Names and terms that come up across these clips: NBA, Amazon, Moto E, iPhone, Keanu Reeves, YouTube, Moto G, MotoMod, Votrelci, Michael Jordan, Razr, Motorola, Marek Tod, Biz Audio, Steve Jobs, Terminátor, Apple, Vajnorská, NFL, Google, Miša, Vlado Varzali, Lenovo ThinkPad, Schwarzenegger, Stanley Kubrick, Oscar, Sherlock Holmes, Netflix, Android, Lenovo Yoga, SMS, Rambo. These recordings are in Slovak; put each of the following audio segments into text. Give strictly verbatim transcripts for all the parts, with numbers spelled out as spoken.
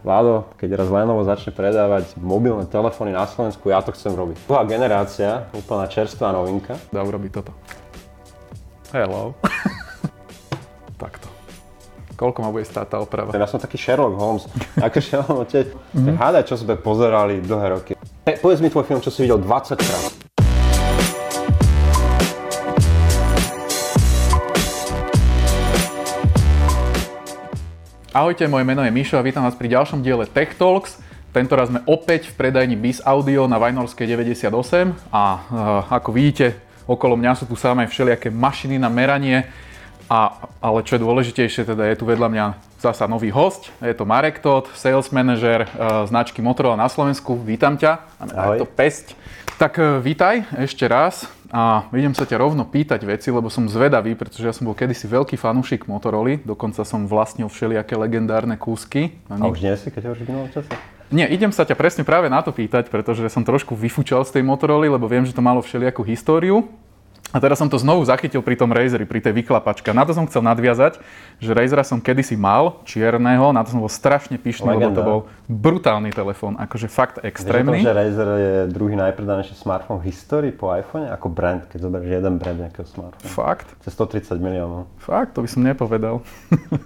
Vlado, keď raz Lenovo začne predávať mobilné telefóny na Slovensku, ja to chcem robiť. Druhá generácia, úplná čerstvá novinka. Dá urobiť toto. Hello. Takto. Koľko ma bude stáť tá oprava? Ja som taký Sherlock Holmes. Ako Sherlock Holmes, hádaj, čo sme pozerali dlhé roky. Hey, povedz mi tvoj film, čo si videl dvadsaťkrát. Ahojte, moje meno je Miša a vítam vás pri ďalšom diele Tech Talks. Tentoraz sme opäť v predajni Biz Audio na Vajnorskej deväťdesiatosem a e, ako vidíte, okolo mňa sú tu samé všelijaké mašiny na meranie, a, ale čo je dôležitejšie, teda je tu vedľa mňa zasa nový host, je to Marek Tod, sales manager e, značky Motorola na Slovensku. Vítam ťa. Ahoj. Je to pesť. Tak e, vítaj ešte raz a idem sa ťa rovno pýtať veci, lebo som zvedavý, pretože ja som bol kedysi veľký fanúšik Motoroly, dokonca som vlastnil všelijaké legendárne kúsky. A, nik- a už nie si, keď ho už minulom čase? Nie, idem sa ťa presne práve na to pýtať, pretože som trošku vyfučal z tej Motoroly, lebo viem, že to malo všelijakú históriu. A teraz som to znovu zachytil pri tom Razri, pri tej vyklapačke. Na to som chcel nadviazať, že Razra som kedysi mal, čierneho, na to som bol strašne pyšný, lebo to bol brutálny telefón, akože fakt extrémny. Vieš o tom, že Razr je druhý najpredanejší smartfón v histórii po iPhone, ako brand, keď zoberieš jeden brand nejakého smartfónu. Fakt? Cez stotridsať miliónov. Fakt, to by som nepovedal.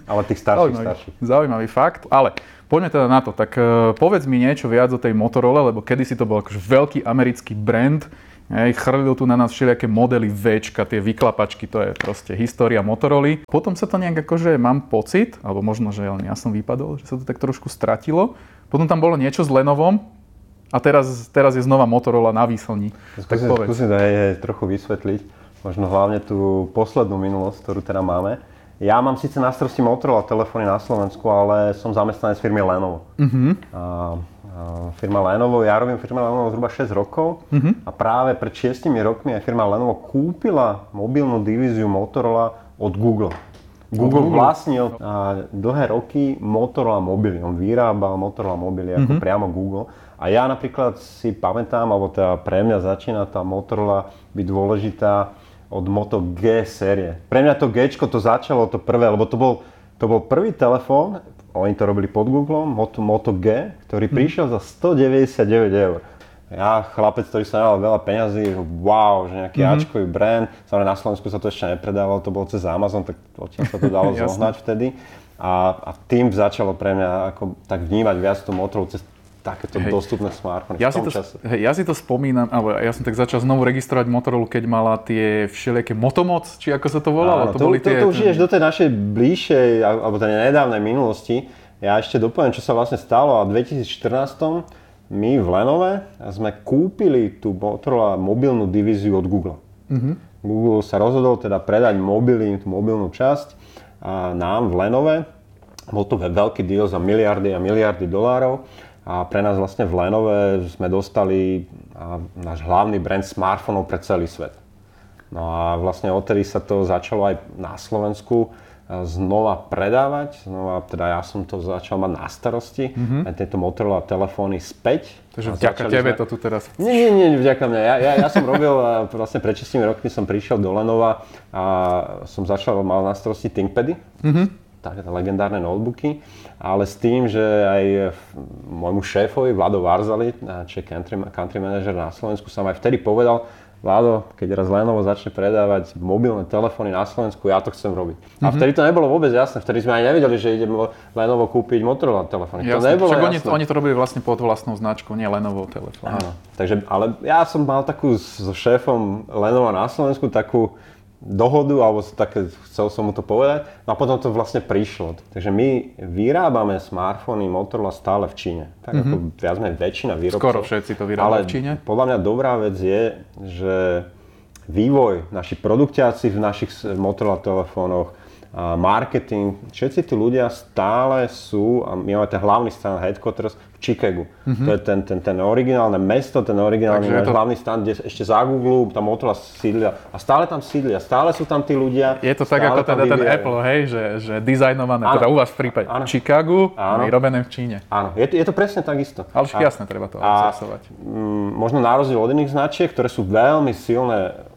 Ale tých starších, Zaujímavý. starších. Zaujímavý fakt, ale poďme teda na to. Tak uh, povedz mi niečo viac o tej Motorole, lebo kedysi to bol akože veľký americký brand. Hej, chrlil tu na nás všelijaké modely Včka, tie vyklapačky, to je proste história Motoroly. Potom sa to nejak akože, mám pocit, alebo možno, že ja som vypadol, že sa to tak trošku stratilo. Potom tam bolo niečo s Lenovom a teraz, teraz je znova Motorola na výslni. Skúsim, skúsim to aj trochu vysvetliť, možno hlavne tú poslednú minulosť, ktorú teda máme. Ja mám síce na starosti Motorola telefóny na Slovensku, ale som zamestnanec firmy Lenovo. Uh-huh. A, a firma Lenovo, ja robím firme Lenovo zhruba šesť rokov uh-huh. a práve pred šiestimi rokmi aj firma Lenovo kúpila mobilnú divíziu Motorola od Google. Google, Google vlastnil a dlhé roky Motorola mobily. On vyrábal Motorola mobily ako uh-huh. priamo Google. A ja napríklad si pamätám, alebo teda pre mňa začína tá Motorola byť dôležitá od Moto G série. Pre mňa to Gčko to začalo, to prvé, lebo to bol, to bol prvý telefón, oni to robili pod Googlom, Moto, Moto G, ktorý hmm. prišiel za stodeväťdesiatdeväť eur. Ja, chlapec, ktorý sa nemal veľa peňazí, wow, že nejaký mm-hmm. ačkový brand, samozrejme na Slovensku sa to ešte nepredávalo, to bolo cez Amazon, tak odtiaľ sa to dalo zohnať vtedy. A, a tým začalo pre mňa ako tak vnímať viac tú Motorola cez takéto hej. dostupné smartfóny ja v tom si to, čase. Hej, ja si to spomínam, alebo ja som tak začal znovu registrovať Motorola, keď mala tie všelijaké MotoMod, či ako sa to volalo. Áno, to, to, boli to, tie, to už ideš do tej našej bližšej, alebo tej nedávnej minulosti. Ja ešte dopoviem, čo sa vlastne stalo. A v dvetisícštrnásť my v Lenove sme kúpili tú Motorola mobilnú divíziu od Google. Uh-huh. Google sa rozhodol teda predať mobily, tú mobilnú časť a nám v Lenove. Bol to veľký deal za miliardy a miliardy dolárov. A pre nás vlastne v Lenove sme dostali náš hlavný brand smartfónov pre celý svet. No a vlastne odtedy sa to začalo aj na Slovensku znova predávať. Znova, teda ja som to začal mať na starosti. Mm-hmm. Aj tieto Motorola telefóny späť. Takže vďaka tebe sme... to tu teraz... Nie, nie, nie, vďaka mňa. Ja, ja, ja som robil, vlastne pred šesť rokmi som prišiel do Lenova a som začal, mal na starosti ThinkPady. Mm-hmm. Takéto legendárne notebooky, ale s tým, že aj môjmu šéfovi, Vlado Varzali, čo je country, country manager na Slovensku, som aj vtedy povedal, Vlado, keď raz Lenovo začne predávať mobilné telefóny na Slovensku, ja to chcem robiť. Mm-hmm. A vtedy to nebolo vôbec jasné, vtedy sme aj nevedeli, že ide Lenovo kúpiť Motorola telefóny. To nebolo však jasné. Oni to, oni to robili vlastne pod vlastnou značkou, nie Lenovo telefón. Áno, takže, ale ja som mal takú so šéfom Lenova na Slovensku takú dohodu, alebo také, chcel som mu to povedať. No a potom to vlastne prišlo. Takže my vyrábame smartfóny Motorola stále v Číne. Tak mm-hmm. ako viac menej väčšina výrobcov. Skoro všetci to vyrábajú v Číne. Ale podľa mňa dobrá vec je, že vývoj, naši produktiaci v našich Motorola telefónoch, marketing, všetci tí ľudia stále sú, a my máme ten hlavný stan headquarters v Chicagu. Mm-hmm. To je ten, ten, ten originálne mesto, ten originálny to... hlavný stan, kde ešte za Google, tam Motorola sídlia a stále tam sídlia, stále sú tam tí ľudia. Je to tak ako teda ten Apple, hej, že, že dizajnované, áno, teda u vás v prípade v Chicagu, vyrobené v Číne. Áno, je to, je to presne takisto. Ale však jasné, treba to obsesovať. Možno na rozdiel od iných značiek, ktoré sú veľmi silné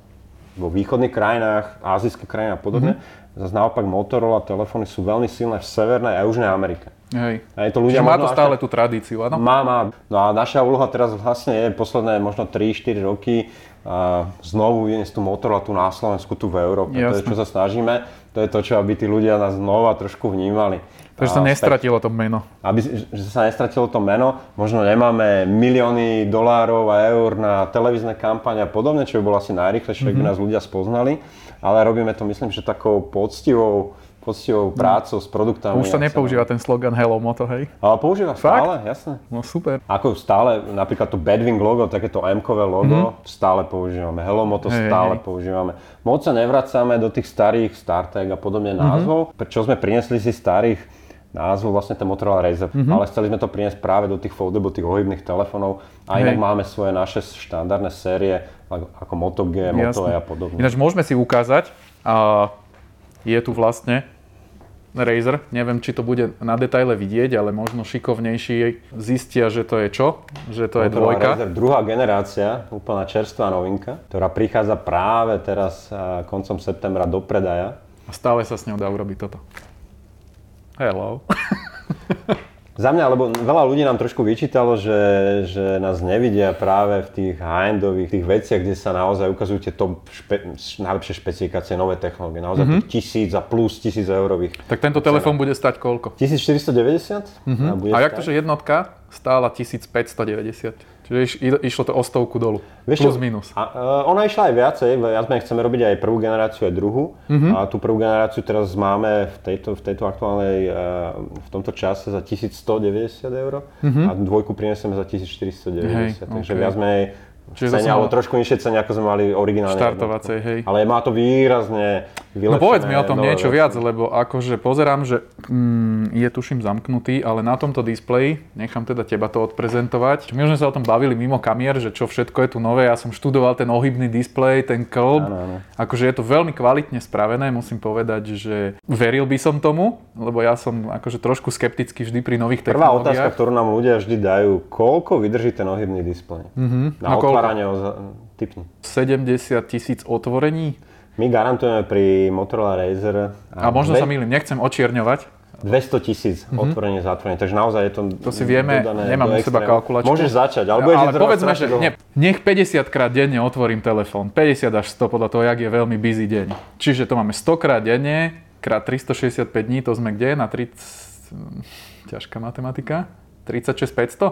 vo východných krajinách, azijských krajinách a podobne, mm-hmm. Zas naopak Motorola telefóny sú veľmi silné v Severnej a Južnej Amerike. Hej. Hej, to ľudia má to stále až... tú tradíciu, áno? Má, má. No a naša úloha teraz vlastne je posledné možno tri štyri roky a znovu vyniesť tú Motorola tu na Slovensku, tu v Európe. Jasne. To je, čo sa snažíme. To je to, čo aby tí ľudia nás znova trošku vnímali. Takže sa nestratilo to meno. Aby že sa nestratilo to meno. Možno nemáme milióny dolárov a eur na televízne kampane a podobne, čo by bolo asi najrýchlejšie, mm-hmm. ak by nás ľudia spoznali. Ale robíme to, myslím, že takou poctivou poctivou prácou no. s produktami. Už to nepoužíva sa... ten slogan Hello Moto, hej? Ale používa stále, jasne. No super. Ako stále, napríklad to Bedwing logo, takéto M-kové logo, mm-hmm. stále používame. Hello Moto hey, stále hey. používame. Moc sa nevracame do tých starých startek a podobne mm-hmm. názvov. Prečo sme priniesli si starých názvov, vlastne ten Motorola Razr. Mm-hmm. Ale chceli sme to priniesť práve do tých foldable, tých ohybných telefónov. A inak hey. máme svoje naše štandardné série, ako Moto G, Moto E a podobne. Ináč môžeme si ukázať, a je tu vlastne Razr, neviem, či to bude na detaile vidieť, ale možno šikovnejší zistia, že to je čo, že to je dvojka. Razr, druhá generácia, úplná čerstvá novinka, ktorá prichádza práve teraz koncom septembra do predaja. A stále sa s ňou dá urobiť toto. Hello. Za mňa, lebo veľa ľudí nám trošku vyčítalo, že, že nás nevidia práve v tých high-endových tých veciach, kde sa naozaj ukazujú tie top špe- najlepšie špecifikácie, nové technológie. Naozaj mm-hmm. tých tisíc a plus tisíc eurových. Tak tento telefón bude stať koľko? tisíc štyristodeväťdesiat Mm-hmm. A, bude a jak stať? To, že jednotka stála tisíc päťstodeväťdesiat Čiže iš, išlo to o stovku dolu, vieš, plus minus. A, a ona išla aj viacej, ja sme chceme robiť aj prvú generáciu, aj druhú. Mm-hmm. A tú prvú generáciu teraz máme v tejto, v tejto aktuálnej, v tomto čase za tisíc stodeväťdesiat eur mm-hmm. a dvojku prinesieme za tisíc štyristodeväťdesiat Hej, takže okay. viac menej cenia, alebo trošku nižšie cenia, ako sme mali originálne. Štartovacej, hej. Ale má to výrazne vylepšené. No povedz mi o tom niečo viac, lebo akože pozerám, že mm, je tuším zamknutý, ale na tomto displeji, nechám teda teba to odprezentovať. My už sme sa o tom bavili mimo kamier, že čo všetko je tu nové. Ja som študoval ten ohybný displej, ten klb. Ano, ano. Akože je to veľmi kvalitne spravené, musím povedať, že veril by som tomu, lebo ja som akože trošku skeptický vždy pri nových technológiách. Prvá otázka, ktorú nám ľudia vždy dajú, koľko vydrží ten ohybný displej? Mhm. sedemdesiat tisíc otvorení. My garantujeme pri Motorola Razr... A možno dve... sa mýlim, nechcem očierňovať. dvesto tisíc mm-hmm. otvorenie, zatvorenie, takže naozaj je to... To si vieme, nemám u seba kalkulačku. Môžeš začať, ale budeš... Ale povedzme, že ne, nech päťdesiatkrát denne otvorím telefón. päťdesiat až sto podľa toho, jak je veľmi busy deň. Čiže to máme stokrát denne, krát tristošesťdesiatpäť dní, to sme kde? Na tridsať... Ťažká matematika. tridsaťšesťtisíc päťsto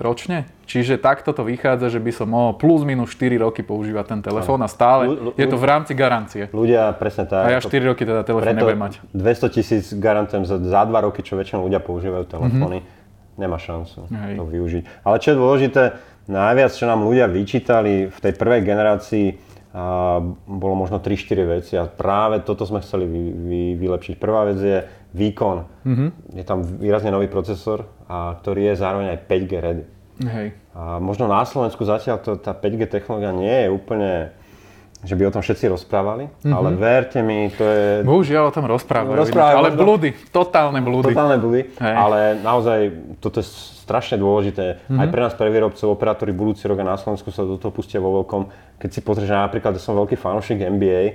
ročne. Čiže takto to vychádza, že by som mohol plus minus štyri roky používať ten telefón a stále L- je to v rámci garancie. Ľudia, presne tak. A ja štyri roky teda telefón nebudem mať. dvesto tisíc garantujem za, za dva roky, čo väčšinou ľudia používajú telefóny. Mm-hmm. Nemá šancu Hej. to využiť. Ale čo je dôležité, najviac, čo nám ľudia vyčítali v tej prvej generácii, a bolo možno tri štyri veci a práve toto sme chceli vy, vy, vylepšiť. Prvá vec je výkon. Mm-hmm. Je tam výrazne nový procesor, a ktorý je zároveň aj päť G ready. Hej. A možno na Slovensku zatiaľ to, tá päť G technológia nie je úplne, že by o tom všetci rozprávali, mm-hmm. ale verte mi, to je... Bohužiaľ o tom rozprávajú, rozprávajú ale možno... blúdy, totálne blúdy. Totálne blúdy, Hej. ale naozaj toto je strašne dôležité. Mm-hmm. Aj pre nás, pre výrobcov, operátori budúci rok na Slovensku sa do toho pustia vo veľkom. Keď si pozrieš, napríklad, ja som veľký fanúšik en bí ej,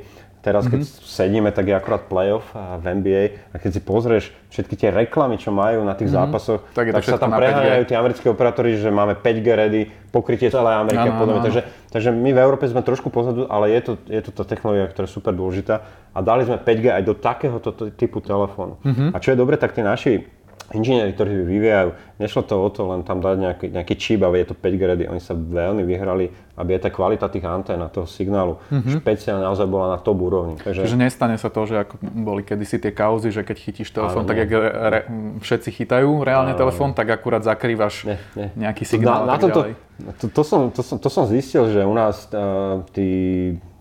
teraz keď mm-hmm. sedíme, tak je akurát playoff v en bí ej a keď si pozrieš všetky tie reklamy, čo majú na tých mm-hmm. zápasoch, tak, tak sa tam preháňajú tí americkí operátori, že máme päť G ready, pokrytie celé Ameriky a podobne. Takže my v Európe sme trošku pozadu, ale je to, je to tá technológia, ktorá je super dôležitá. A dali sme päť G aj do takéhoto typu telefónu. Mm-hmm. A čo je dobre, tak tí naši inžinieri, ktorí vyvíjajú, nešlo to o to len tam dať nejaký, nejaký čip, ale je to päť G ready. Oni sa veľmi vyhrali, aby aj tá kvalita tých antén a toho signálu mm-hmm. špeciálne naozaj bola na top úrovni. Takže... Čiže nestane sa to, že ako boli kedysi tie kauzy, že keď chytíš telefón, tak jak re, všetci chytajú reálne telefón, tak akurát zakrývaš ne, ne. nejaký signál na, na a tak ďalej. To, to, som, to, som, to som zistil, že u nás uh, tí,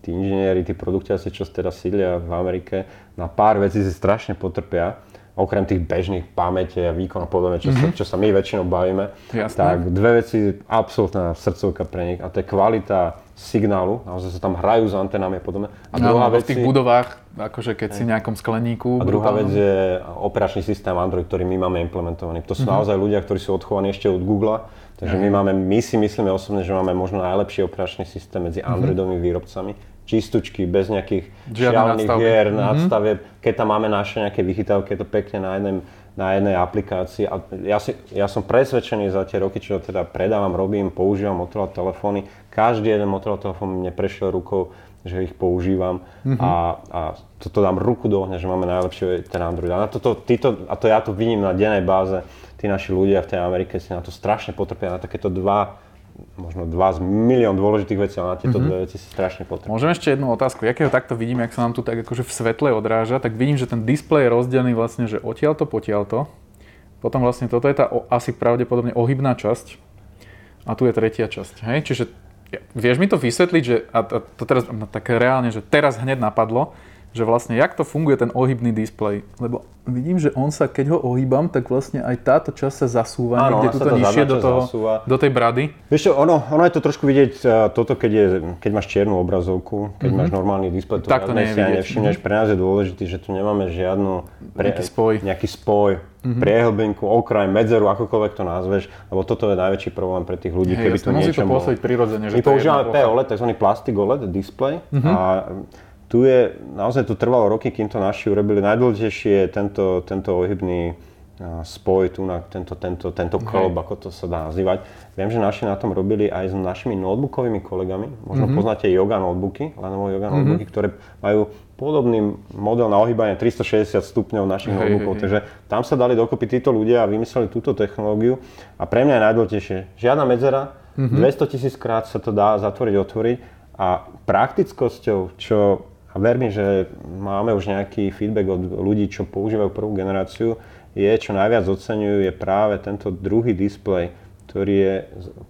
tí inžinieri, tí produktiaci, čo teda sídlia v Amerike, na pár vecí si strašne potrpia. Okrem tých bežných pamäti a výkon a podobne, čo, mm-hmm. čo sa my väčšinou bavíme, Jasné. tak dve veci absolútna srdcovka pre nich a to je kvalita signálu, naozaj sa tam hrajú s antenami a podobne. A druhá no, vec v tých budovách, akože keď ne. si v nejakom skleníku. A druhá brutálne. Vec je operačný systém Android, ktorý my máme implementovaný. To sú mm-hmm. naozaj ľudia, ktorí sú odchovaní ešte od Google, takže mm-hmm. my máme, my si myslíme osobne, že máme možno najlepší operačný systém medzi Androidovými mm-hmm. výrobcami. Čistúčky, bez nejakých šialných hier, nadstavieb. Mm-hmm. Keď tam máme naše nejaké vychytávky, je to pekne na jednom, na jednej aplikácii. A ja, si, ja som presvedčený za tie roky, čo teda predávam, robím, používam Motorola telefóny. Každý jeden Motorola telefón mne prešiel rukou, že ich používam. Mm-hmm. A, a toto dám ruku do ohňa, že máme najlepšie ten Android. A, na toto, títo, a to ja to vidím na dennej báze. Tí naši ľudia v tej Amerike si na to strašne potrpia, na takéto dva, možno dva z milión dôležitých vecí, ale na tieto mm-hmm. dve veci si strašne potrpia. Môžem ešte jednu otázku. Ja keď ho takto vidím, jak sa nám tu tak akože v svetle odráža, tak vidím, že ten displej je rozdelený vlastne, že odtiaľto, potiaľto. Potom vlastne toto je tá o, asi pravdepodobne ohybná časť a tu je tretia časť. Hej? Čiže vieš mi to vysvetliť, že, a, a to teraz tak reálne, že teraz hneď napadlo, že vlastne, jak to funguje ten ohybný displej? Lebo vidím, že on sa, keď ho ohýbam, tak vlastne aj táto časť sa zasúva, áno, niekde tuto nižšie do, toho, do tej brady. Vieš čo, ono, ono je to trošku vidieť uh, toto, keď, je, keď máš čiernu obrazovku, keď mm-hmm. máš normálny displej, to tak to nie je vidieť. Nevšimneš, pre nás je dôležité, že tu nemáme žiadnu pre, nejaký spoj, nejaký spoj mm-hmm. priehlbinku, okraj, medzeru, akokoľvek to nazveš, lebo toto je najväčší problém pre tých ľudí, hey, keby tu niečo bolo. My používame pé ó el é, takzvaný plastic ó el é d displej. Tu je, naozaj tu trvalo roky, kým to naši urobili. Najdôležitejšie je tento, tento ohybný spoj, tu na tento, tento, tento kolb, okay. ako to sa dá nazývať. Viem, že naši na tom robili aj s našimi notebookovými kolegami. Možno mm-hmm. poznáte Yoga notebooky, Lenovo Yoga mm-hmm. notebooky, ktoré majú podobný model na ohýbanie tristošesťdesiat stupňov našich hey, notebookov. Hey, Takže tam sa dali dokopy títo ľudia a vymysleli túto technológiu. A pre mňa je najdôležitejšie. Žiadna medzera, mm-hmm. dvestotisíc krát sa to dá zatvoriť, otvoriť. A praktickosťou, čo a verím, že máme už nejaký feedback od ľudí, čo používajú prvú generáciu, je, čo najviac oceňujú, je práve tento druhý displej, ktorý je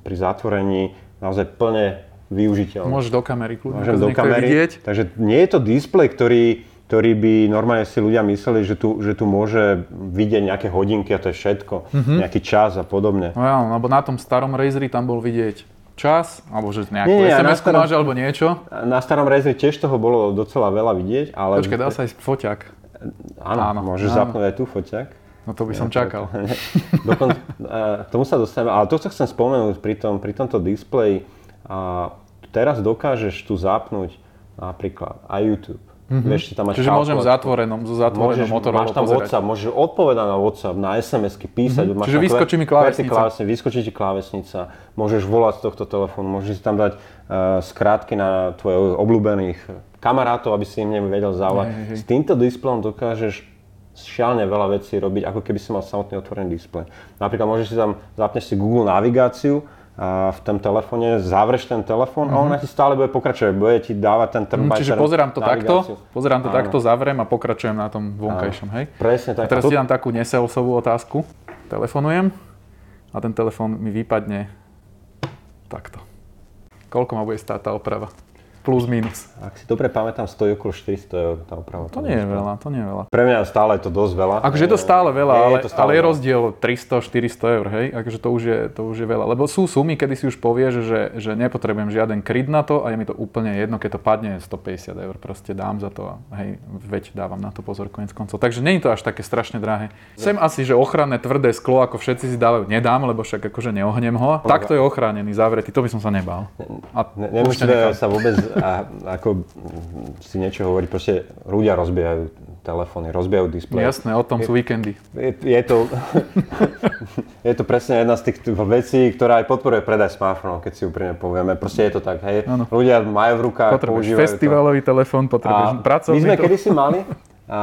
pri zatvorení naozaj plne využiteľný. Môžeš do kamery kľudne, do kamery vidieť. Takže nie je to displej, ktorý, ktorý by normálne si ľudia mysleli, že tu, že tu môže vidieť nejaké hodinky a to je všetko, mm-hmm. nejaký čas a podobne. No ja, lebo na tom starom Razri tam bol vidieť čas, alebo že nejakú nie, es em esku starom, máš, alebo niečo. Na starom Razri tiež toho bolo docela veľa vidieť, ale... Počkej, dá sa aj foťák. Áno, áno môžeš áno. zapnúť aj tu foťák. No to by ja, som čakal. To, dokon, uh, tomu sa dostaneme, ale to, čo chcem spomenúť pri, tom, pri tomto displeji, uh, teraz dokážeš tu zapnúť napríklad aj YouTube. Mm-hmm. Vieš, tam čiže môžem v zatvorenom, zo zatvorenom Motorola pozerať. Máš tam WhatsApp, môžeš odpovedať na WhatsApp, na es em esky, písať. Mm-hmm. Čiže vyskočí mi klávesnica. klávesnica. Vyskočí ti klávesnica, môžeš volať z tohto telefónu, môžeš si tam dať uh, skrátky na tvojich obľúbených kamarátov, aby si im nevedel zavolať. Mm-hmm. S týmto displejom dokážeš šialene veľa vecí robiť, ako keby si mal samotný otvorený displej. Napríklad môžeš si tam, zapneš si Google navigáciu, a v tom telefóne, zavreš ten telefón mm-hmm. a ona ti stále bude pokračovať, bude ti dávať ten trbajter. Mm, čiže pozerám to navigáciu. takto, pozerám to Áno. takto, zavrem a pokračujem na tom vonkajšom, hej? Presne tak. A teraz a to... ti dám takú neselfovú otázku. Telefonujem a ten telefón mi vypadne takto. Koľko ma bude stáť tá oprava? Plus, minus. Ak si dobre pamätám, stojí okolo štyristo eur tá oprava. To nie je veľa, to nie je veľa. Pre mňa stále je to dosť veľa. Akože je to stále veľa, nie, ale, je, stále ale veľa. Je rozdiel tristo štyristo eur, hej? Akože to už, je, to už je veľa. Lebo sú sumy, kedy si už povieš, že, že nepotrebujem žiaden kryt na to a je mi to úplne jedno, keď to padne stopäťdesiat eur. Proste dám za to a hej, veď dávam na to pozor koniec koncov. Takže nie je to až také strašne drahé. Sem asi, že ochranné tvrdé sklo, ako všetci si dávajú, nedám, lebo však akože neohnem ho. Poľa. Takto je ochránený, zavretý, to by som sa nebal. A ne, nemusíte sa vôbec a ako si niečo hovoriť, proste ľudia rozbijajú telefóny, rozbijajú displeje. Jasné, o tom je, sú víkendy. Je, je, to, je to presne jedna z tých vecí, ktorá aj podporuje predaj smartfónov, keď si úprimne povieme. Proste je to tak, hej. Ano. Ľudia majú v rukách, potrebuješ používajú festivalový to. telefón, potrebuješ a pracovný. My sme to... kedysi mali, a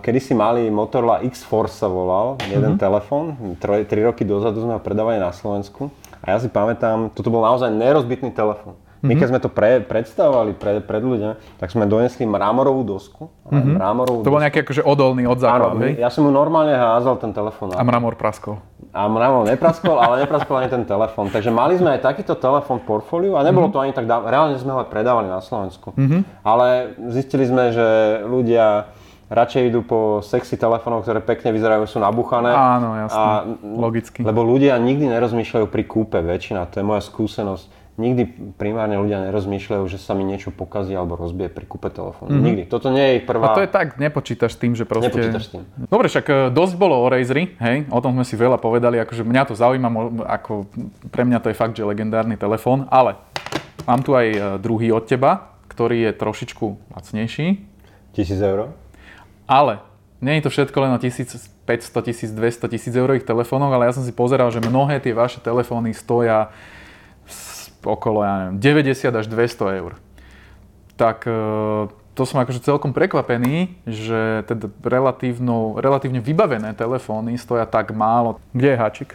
kedysi mali Motorola X štyri sa volal, jeden mm-hmm. telefón. Tri, tri roky dozadu sme ho predávali na Slovensku. A ja si pamätám, toto bol naozaj nerozbitný telefón. My keď sme to pre, predstavovali pre, pred ľudia, tak sme donesli mramorovú dosku. Mm-hmm. Mramorovú to bol dosku. Nejaký akože odolný od základu, hej? Ja som mu normálne házal ten telefón. A mramor praskol. A mramor nepraskol, ale nepraskol ani ten telefón. Takže mali sme aj takýto telefón v portfóliu a nebolo mm-hmm. to ani tak dávno. Reálne sme ho aj predávali na Slovensku. Mm-hmm. Ale zistili sme, že ľudia radšej idú po sexy telefónoch, ktoré pekne vyzerajú, sú nabuchané. Áno, jasné, a, logicky. Lebo ľudia nikdy nerozmýšľajú pri kúpe, väčšina, to je moja skúsenosť. Nikdy primárne ľudia nerozmýšľajú, že sa mi niečo pokazí alebo rozbije pri kúpe telefónu. Mm-hmm. Nikdy. Toto nie je ich prvá... A to je tak, nepočítaš tým, že proste... Nepočítaš tým. Dobre, však dosť bolo o Razri, hej? O tom sme si veľa povedali, akože mňa to zaujíma, ako pre mňa to je fakt, že legendárny telefón, ale mám tu aj druhý od teba, ktorý je trošičku lacnejší. tisíc eur. Ale nie je to všetko len o tisícpäťsto, tisícdvesto, tisíc eurových telefónov, ale ja som si pozeral, že mnohé tie vaše telefóny stoja okolo, ja neviem, deväťdesiat až dvesto eur. Tak to som akože celkom prekvapený, že teda relatívne vybavené telefóny stoja tak málo. Kde je háčik?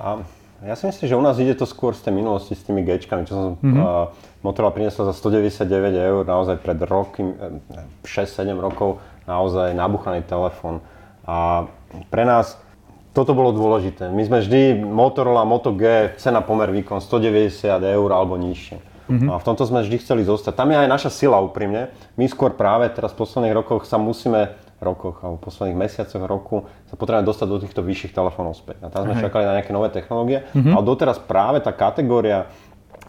A ja si myslím, že u nás ide to skôr z tej minulosti s tými G-čkami, čo som mm-hmm. uh, Motorola priniesla za stodeväťdesiatdeväť eur, naozaj pred roky, šesť sedem rokov, naozaj nabuchaný telefón. A pre nás toto bolo dôležité. My sme vždy Motorola, Moto G, cena pomer výkon stodeväťdesiat eur alebo nižšie. Mm-hmm. A v tomto sme vždy chceli zostať. Tam je aj naša sila úprimne. My skôr práve teraz v posledných rokoch sa musíme rokoch alebo posledných mesiacoch roku sa potrebujeme dostať do týchto vyšších telefónov späť. A tam sme Aha. čakali na nejaké nové technológie, mm-hmm. ale doteraz práve tá kategória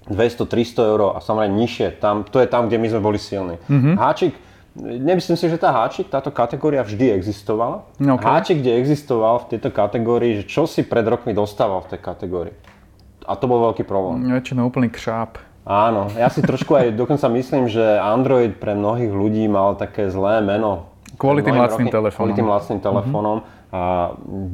dvesto tristo eur a samozrejme nižšie, tam, to je tam, kde my sme boli silní. Mm-hmm. Háčik, nemyslím si, že tá háčik, táto kategória vždy existovala. Okay. Háčik, kde existoval v tejto kategórii, že čo si pred rokmi dostával v tej kategórii. A to bol veľký problém. Väčšinou úplný kšáp. Áno, ja si trošku aj dokonca myslím, že Android pre mnohých ľudí mal také zlé meno. Kvôli tým lacným telefónom. Kvôli tým lacným telefónom, mm-hmm. a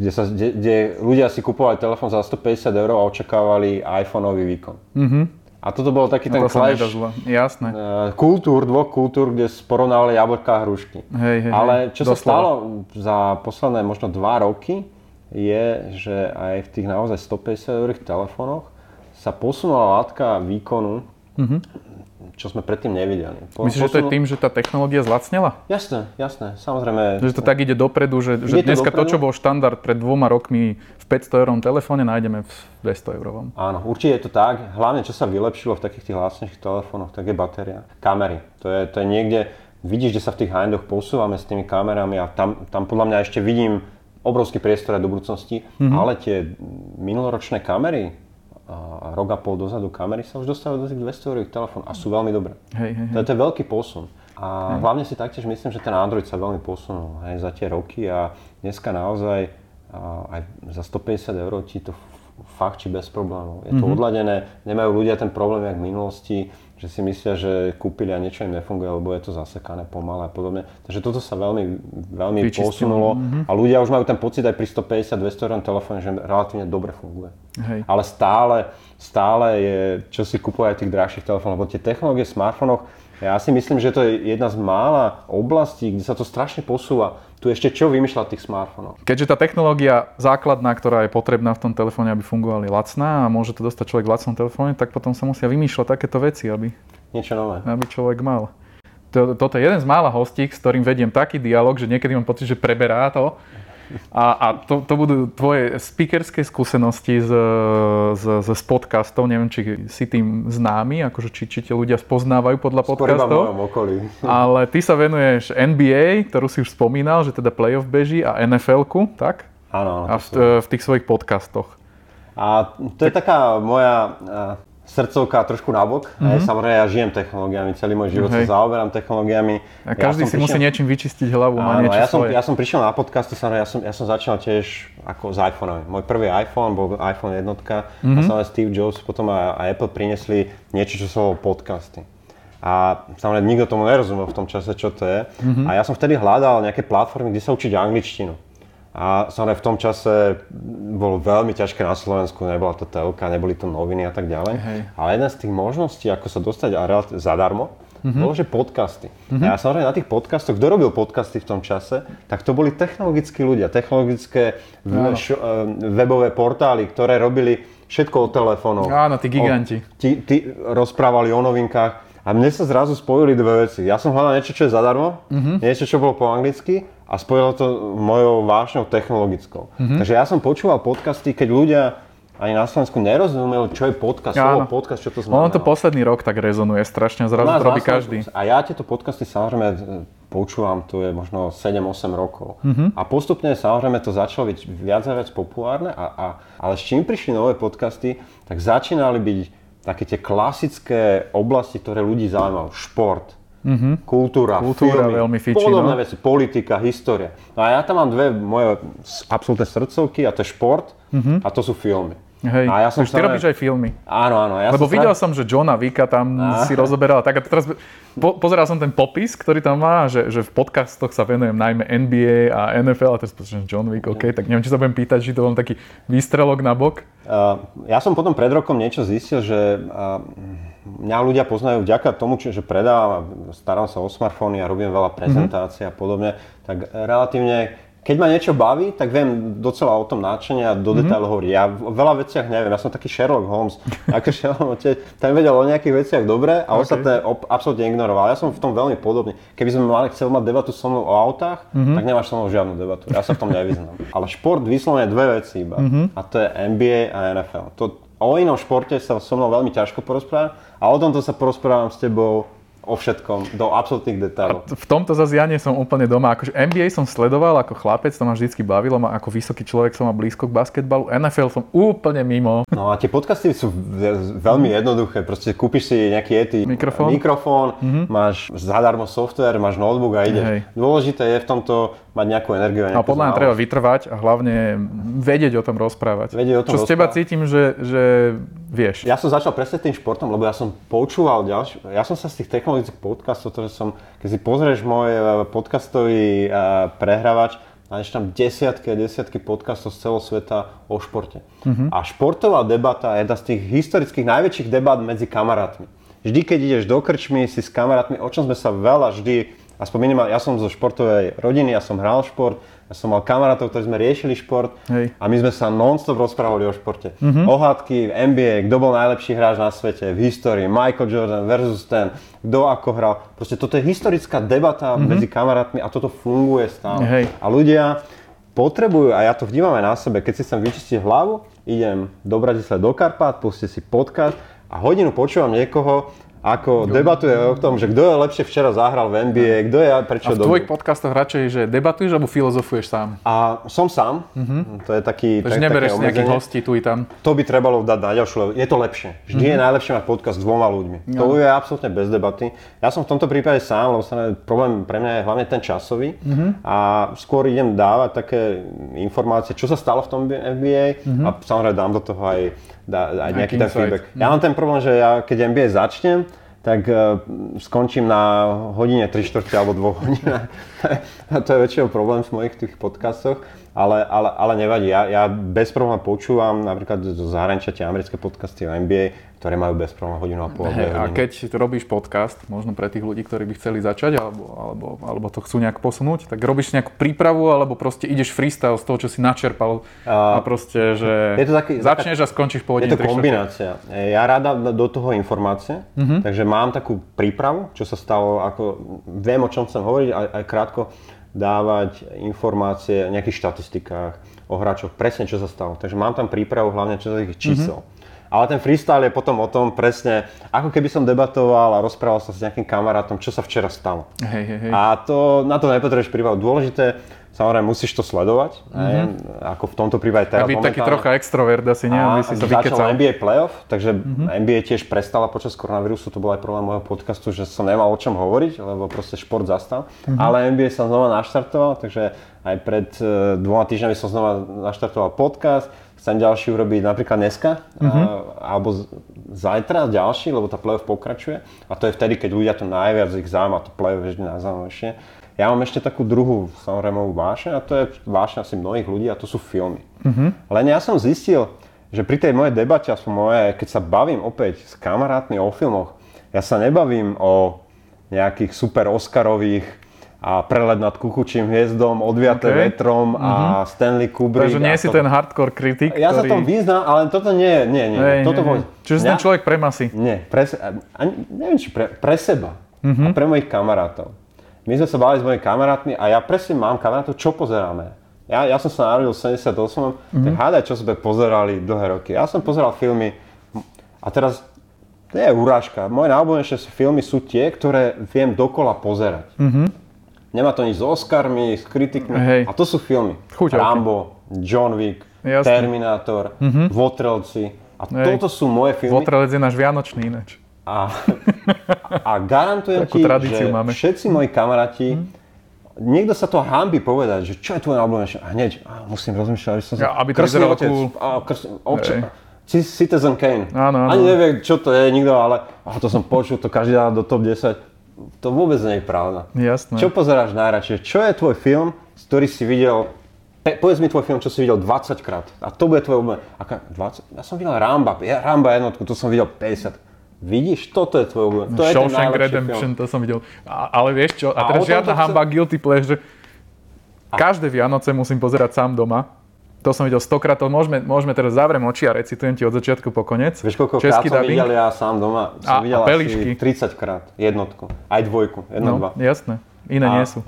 kde, sa, kde, kde ľudia si kupovali telefón za stopäťdesiat eur a očakávali iPhoneový výkon. Mm-hmm. A toto bol taký no ten clash Jasné. kultúr, dvoch kultúr, kde porovnávali jablka a hrušky. Hej, hej, ale čo doslova. Sa stalo za posledné možno dva roky je, že aj v tých naozaj stopäťdesiat eurových telefónoch sa posunula látka výkonu, mm-hmm. čo sme predtým nevideli. Po, Myslíš, posunul... že to je tým, že tá technológia zlacnela? Jasné, jasné, samozrejme. Že to tak ide dopredu, že, ide že dneska to, dopredu? To, čo bol štandard pred dvoma rokmi v päťsto eurovom telefóne, nájdeme v dvesto eurovom. Áno, určite je to tak. Hlavne, čo sa vylepšilo v takých tých lacnejších telefónoch, tak je batéria. Kamery, to je, to je niekde, vidíš, že sa v tých high-endoch posúvame s tými kamerami a tam, tam podľa mňa ešte vidím obrovský priestor do budúcnosti, mm-hmm. ale tie minuloročné kamery, a rok a pol dozadu kamery sa už dostávajú do tých dvesto eurových telefónov a sú veľmi dobré. Hej, hej, hej. To je veľký posun. A hej. hlavne si taktiež myslím, že ten Android sa veľmi posunul hej, za tie roky a dneska naozaj aj za stopäťdesiat eur ti to fakt či bez problémov. Je to mm-hmm. odladené, nemajú ľudia ten problém jak v minulosti, že si myslia, že kúpili a niečo im nefunguje, lebo je to zasekané pomalé a podobne. Takže toto sa veľmi, veľmi posunulo mm-hmm. a ľudia už majú ten pocit aj pri stopäťdesiat dvesto eurovom telefóne, že relatívne dobre funguje. Hej. Ale stále, stále je, čo si kupuje aj tých drahších telefónov, lebo tie technológie v smartfónoch, ja si myslím, že to je jedna z mála oblastí, kde sa to strašne posúva. Tu ešte čo vymýšľať tých smartfónov. Keďže tá technológia základná, ktorá je potrebná v tom telefóne, aby fungovali lacná a môže to dostať človek v lacnom telefóne, tak potom sa musia vymýšľať takéto veci, aby niečo nové. Aby človek mal. Toto je jeden z mála hostí, s ktorým vediem taký dialog, že niekedy mám pocit, že preberá to. A, a to, to budú tvoje speakerské skúsenosti z, z, z, z podcastov, neviem, či si tým známy, akože či, či te ľudia spoznávajú podľa podcastov. Skôr iba v mojom okolí. Ale ty sa venuješ N B A, ktorú si už spomínal, že teda playoff beží a N F L ku, tak? Áno. A v, v tých svojich podcastoch. A to je tak... taká moja srdcovka trošku nabok. Mm-hmm. Samozrejme, ja žijem technológiami, celý môj život okay. sa zaoberám technológiami. A každý ja si prišiel... musí niečím vyčistiť hlavu, má niečo ja svoje. Som, ja som prišiel na podcasty, samozrejme, ja som, ja som začal tiež ako s iPhone. Môj prvý iPhone bol iPhone jednotka mm-hmm. a samozrejme Steve Jobs potom a, a Apple priniesli niečo, čo sa volalo podcasty. A samozrejme, nikto tomu nerozumel v tom čase, čo to je. Mm-hmm. A ja som vtedy hľadal nejaké platformy, kde sa učiť angličtinu. A samozrejme v tom čase bolo veľmi ťažké na Slovensku, nebola to telka, neboli to noviny a tak ďalej. Hej. Ale jedna z tých možností, ako sa dostať a relat- zadarmo, mm-hmm. bolo, že podcasty. Mm-hmm. A ja samozrejme na tých podcastoch, kto robil podcasty v tom čase, tak to boli technologickí ľudia, technologické no. š- webové portály, ktoré robili všetko od telefónov. Áno, tí giganti. O, tí, tí rozprávali o novinkách. A mne sa zrazu spojili dve veci. Ja som hľadal niečo, čo je zadarmo, mm-hmm. niečo, čo bolo po anglicky a spojilo to mojou vášňou technologickou. Mm-hmm. Takže ja som počúval podcasty, keď ľudia ani na Slovensku nerozumeli, čo je podcast, slovo podcast, čo to znamená. Ono to posledný rok tak rezonuje strašne, zrazu to robí každý. A ja tieto podcasty samozrejme počúvam, to je možno sedem osem rokov. Mm-hmm. A postupne samozrejme to začalo byť viac a viac populárne, a, a, ale s čím prišli nové podcasty, tak začínali byť také tie klasické oblasti, ktoré ľudí zaujímajú. Šport, mm-hmm. kultúra, kultúra filmy, fičí, podobné no? veci, politika, história. No a ja tam mám dve moje absolútne srdcovky a to je šport mm-hmm. a to sú filmy. Hej, a ja som už stále... ty robíš aj filmy. Áno, áno. Ja Lebo som videl stále... som, že Johna Wicka tam a... si rozoberala tak a teraz po, pozeral som ten popis, ktorý tam má, že, že v podcastoch sa venujem najmä N B A a N F L a teraz počujem John Wick, OK, tak neviem, či sa budem pýtať, či to mám taký výstrelok na bok. Uh, ja som potom pred rokom niečo zistil, že uh, mňa ľudia poznajú vďaka tomu, že predávam, starám sa o smartfóny a robím veľa prezentácií mm-hmm. a podobne, tak relatívne keď ma niečo baví, tak viem docela o tom náčenie a do mm-hmm. detailov hovoriť. Ja v veľa veciach neviem, ja som taký Sherlock Holmes. Akože ten vedel o nejakých veciach dobre a okay. ostatné absolútne ignoroval. Ja som v tom veľmi podobný. Keby sme mali chcel mať debatu so mnou o autách, mm-hmm. tak nemáš so mnou žiadnu debatu. Ja sa v tom nevyznám. Ale šport vyslovene dve veci iba. Mm-hmm. A to je N B A a N F L. To, o inom športe sa so mnou veľmi ťažko porozprávam a o tomto sa porozprávam s tebou o všetkom, do absolútnych detailov. A v tomto zase ja nie som úplne doma. Akože N B A som sledoval ako chlapec, to ma vždycky bavilo, ma ako vysoký človek som ma blízko k basketbalu, N F L som úplne mimo. No a tie podcasty sú veľmi jednoduché, proste kúpiš si nejaký eti, mikrofón, mikrofón mm-hmm. máš zadarmo software, máš notebook a ideš. Hej. Dôležité je v tomto mať nejakú energiu. A no, podľa mňa treba vytrvať a hlavne vedieť o tom rozprávať. Vedieť o tom Čo rozprávať. Z teba cítim, že, že vieš. Ja som začal presne tým športom, lebo ja som počúval ďalšie, ja som sa z tých technológií podcastov, to, že som, keď si pozrieš môj podcastový prehrávač, nájdeš tam desiatky a desiatky podcastov z celého sveta o športe. Mm-hmm. A športová debata je jedna z tých historických najväčších debát medzi kamarátmi. Vždy, keď ideš do krčmy, si s kamarátmi, o čom sme sa veľa vždy, aspoň minimálne, ja som zo športovej rodiny, ja som hral šport, ja som mal kamarátov, ktorí sme riešili šport. Hej. A my sme sa non-stop rozprávali o športe. Mm-hmm. Ohádky v N B A, kto bol najlepší hráč na svete, v histórii, Michael Jordan versus ten, kto ako hral. Proste toto je historická debata mm-hmm. medzi kamarátmi a toto funguje stále. Hej. A ľudia potrebujú, a ja to vnímam aj na sebe, keď si sem vyčistím hlavu, idem do Bratislava do Karpát, pustím si podcast a hodinu počúvam niekoho, ako debatuje o tom, že kto je lepšie včera zahral v N B A, kto je prečo dobrý. A v tvojich podcastoch radšej, že debatuješ alebo filozofuješ sám? A som sám, mm-hmm. to je taký... Takže tak, nebereš si nejakých hostí tu i tam. To by trebalo dať na ďalšiu level. Je to lepšie. Vždy mm-hmm. je najlepšie mať podcast s dvoma ľuďmi. No. To je absolútne bez debaty. Ja som v tomto prípade sám, lebo sa problém pre mňa je hlavne ten časový. Mm-hmm. A skôr idem dávať také informácie, čo sa stalo v tom N B A mm-hmm. a samozrejme dám do toho aj... Dá, aj nejaký ten feedback. Ja mám ten problém, že ja keď N B A začnem, tak uh, skončím na hodine tri štvrte alebo dvoch hodinách. To je väčšinou problém v mojich tých podcastoch, ale, ale, ale nevadí. Ja, ja bez problémov počúvam napríklad zo zahraničia tie americké podcasty o N B A, ktoré majú bez problémov hodinu a pol. Hey, a keď robíš podcast, možno pre tých ľudí, ktorí by chceli začať alebo, alebo, alebo to chcú nejak posunúť, tak robíš nejakú prípravu alebo proste ideš freestyle z toho, čo si načerpal a proste, že je to taký, začneš a skončíš po hodine tri štvrte. Je to kombinácia. Ja ráda do toho informácie, mm-hmm. takže mám takú prípravu, čo sa stalo, ako viem, o čom chcem hovoriť, aj, aj krátko dávať informácie o nejakých štatistikách, o hráčoch, presne čo sa stalo. Takže mám tam prípravu hlavne čo sa tých čísel. Mm-hmm. Ale ten freestyle je potom o tom presne, ako keby som debatoval a rozprával sa s nejakým kamarátom, čo sa včera stalo. Hej, hej, hej. A to, na to nepotrebuješ prípravu. Dôležité, samozrejme, musíš to sledovať, mm-hmm. ako v tomto prípade teraz momentálne. Aby taký trocha extrovert asi, nie? Aby si sa vykecal. Začal N B A playoff, takže mm-hmm. N B A tiež prestala počas koronavírusu, to bol aj problém môjho podcastu, že som nemal o čom hovoriť, lebo proste šport zastal. Mm-hmm. Ale N B A sa znova naštartoval, takže aj pred dvoma týždňami som znova naštartoval podcast. Chcem ďalší urobiť napríklad dneska, mm-hmm. alebo zajtra ďalší, lebo tá playoff pokračuje. A to je vtedy, keď ľudia to najviac ich zaujíma, to playoff je vždy najzaujímavejšie. Ja mám ešte takú druhú samozrejmovú vášeň a to je vášeň asi mnohých ľudí a to sú filmy. Mm-hmm. Len ja som zistil, že pri tej mojej debate, aspoň moje, keď sa bavím opäť s kamarátmi o filmoch, ja sa nebavím o nejakých super Oscarových a Prelet nad kukučím hviezdom, Odviaté okay. vetrom a mm-hmm. Stanley Kubrick. Takže nie si to... ten hardcore kritik, ja ktorý... Ja sa tom význam, ale toto nie, nie, nie. Ej, toto nie, nie. Po... Čiže ja... ten človek pre masy. Nie, pre, ani, neviem, či pre, pre seba mm-hmm. a pre mojich kamarátov. My sme sa bavili s mojimi kamarátmi a ja presne mám kamarátov, čo pozeráme. Ja, ja som sa narodil v sedemdesiatom ôsmom, mm-hmm. tak hádaj, čo sme pozerali dlhé roky. Ja som pozeral filmy a teraz... To je urážka. Moje najobľúbenejšie filmy sú tie, ktoré viem dokola pozerať. Mm-hmm. Nemá to nič s Oscarmi, s kritikmi. Hej. A to sú filmy. Chuťovky. Rambo, John Wick, Jasne. Terminátor, mm-hmm. Votrelci. A Hej. toto sú moje filmy. Votrelec je náš vianočný ináč. A, a garantujem ti, že máme. Všetci moji kamaráti, mm-hmm. niekto sa to hanbí povedať, že čo je tvoje najobľúbenejšie. A hneď, a musím rozmýšľať, že som sa... Ja, aby to vyzeralo cool. Citizen Kane. Áno, áno. Ani nevie, čo to je nikto, ale oh, to som počul, to každý dá do top desať. To vôbec nie je pravda. Jasné. Čo pozeráš najradšie? Čo je tvoj film, ktorý si videl, pe, povedz mi tvoj film, čo si videl dvadsaťkrát. A to bude tvoj, aká, dvadsať? Ja som videl Ramba, ja, Ramba jednotku, to som videl päťdesiat. Vidíš, toto je tvoj obľúbený, to je ten najlepší Redemption, film. To som videl, a, ale vieš čo, a teraz a žiadna hamba, chcem... guilty pleasure. A... Každé Vianoce musím pozerať sám doma, to som videl stokrát, to môžeme, môžeme teraz zavrieť oči a recitujem ti od začiatku po konec. Vieš koľko krát som videl ja sám doma, som a, videl a asi tridsaťkrát jednotku, aj dvojku, jedno, no, dva. Jasné, iné a... nie sú.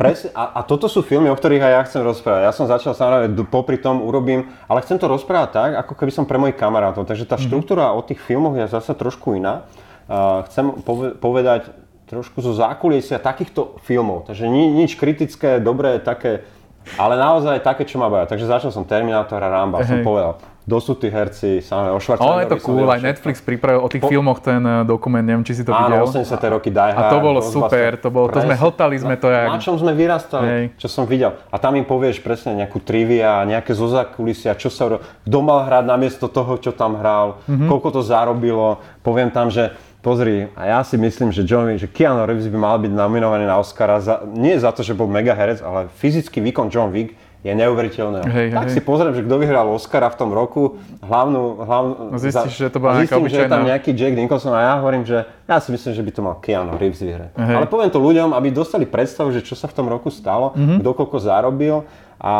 Presne, a, a toto sú filmy, o ktorých aj ja chcem rozprávať. Ja som začal samozrejme, popri tom urobím, ale chcem to rozprávať tak, ako keby som pre mojich kamarátov. Takže tá štruktúra mm-hmm. o tých filmoch je zase trošku iná. Uh, chcem povedať trošku zo zákulisia takýchto filmov. Takže ni, nič kritické, dobré, také, ale naozaj také, čo ma baví. Takže začal som Terminátora, Ramba, hey. som povedal. Kto sú tí herci, samozrejme, o Schwarzeneggerovi. Ale je to cool, aj Netflix pripravil o tých po... filmoch ten dokument, neviem, či si to videl. Áno, osemdesiate roky Die Hard. A to bolo super, to bolo, to sme hltali sme to jak... Na čom sme vyrastali, hej. Čo som videl. A tam im povieš presne nejakú trivia, nejaké zo zákulisia, čo sa... Kto mal hrať namiesto toho, čo tam hral, mm-hmm. koľko to zarobilo. Poviem tam, že pozri, a ja si myslím, že John Wick, že Keanu Reeves by mal byť nominovaný na Oscara, za, nie za to, že bol mega herec, ale fyzický výkon John Wick je neuveriteľné. Hej, tak hej. Si pozriem, že kto vyhral Oscara v tom roku, hlavnú... hlavnú Zistíš, za, že to bola nejaká obyčajná. Zistím, že je tam nejaký Jack Nicholson a ja hovorím, že ja si myslím, že by to mal Keanu Reeves vyhrať. Hej. Ale poviem to ľuďom, aby dostali predstavu, že čo sa v tom roku stalo, mm-hmm. kto koľko zarobil a,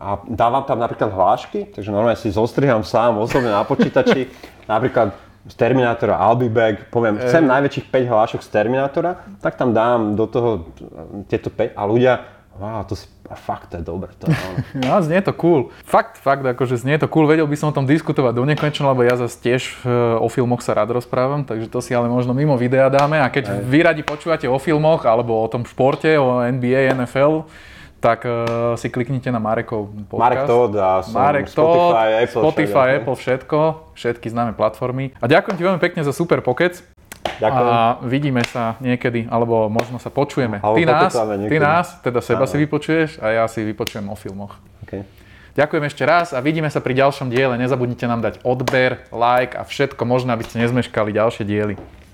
a dávam tam napríklad hlášky, takže normálne si zostriham sám osobne na počítači, napríklad z Terminátora, I'll be back, poviem, chcem e... najväčších päť hlášok z Terminátora, tak tam dám do toho tieto päť a ľudia, wow, to si, a fakt to je dobre, to je ono. No, znie to cool. Fakt, fakt, akože znie to cool, vedel by som o tom diskutovať do nekonečna, lebo ja zase tiež o filmoch sa rád rozprávam, takže to si ale možno mimo videa dáme a keď Ej. vy radi počúvate o filmoch, alebo o tom športe, o N B A, N F L, tak uh, si kliknite na Marekov podcast. Marek Tod a Marek Spotify, Tod, Apple, Spotify, všetko. Apple, všetko, všetky známe platformy. A ďakujem ti veľmi pekne za super pokec. Ďakujem. A vidíme sa niekedy, alebo možno sa počujeme. Ty nás, ty nás, teda seba Áno. si vypočuješ a ja si vypočujem o filmoch. Okay. Ďakujem ešte raz a vidíme sa pri ďalšom diele. Nezabudnite nám dať odber, like a všetko možné, aby ste nezmeškali ďalšie diely.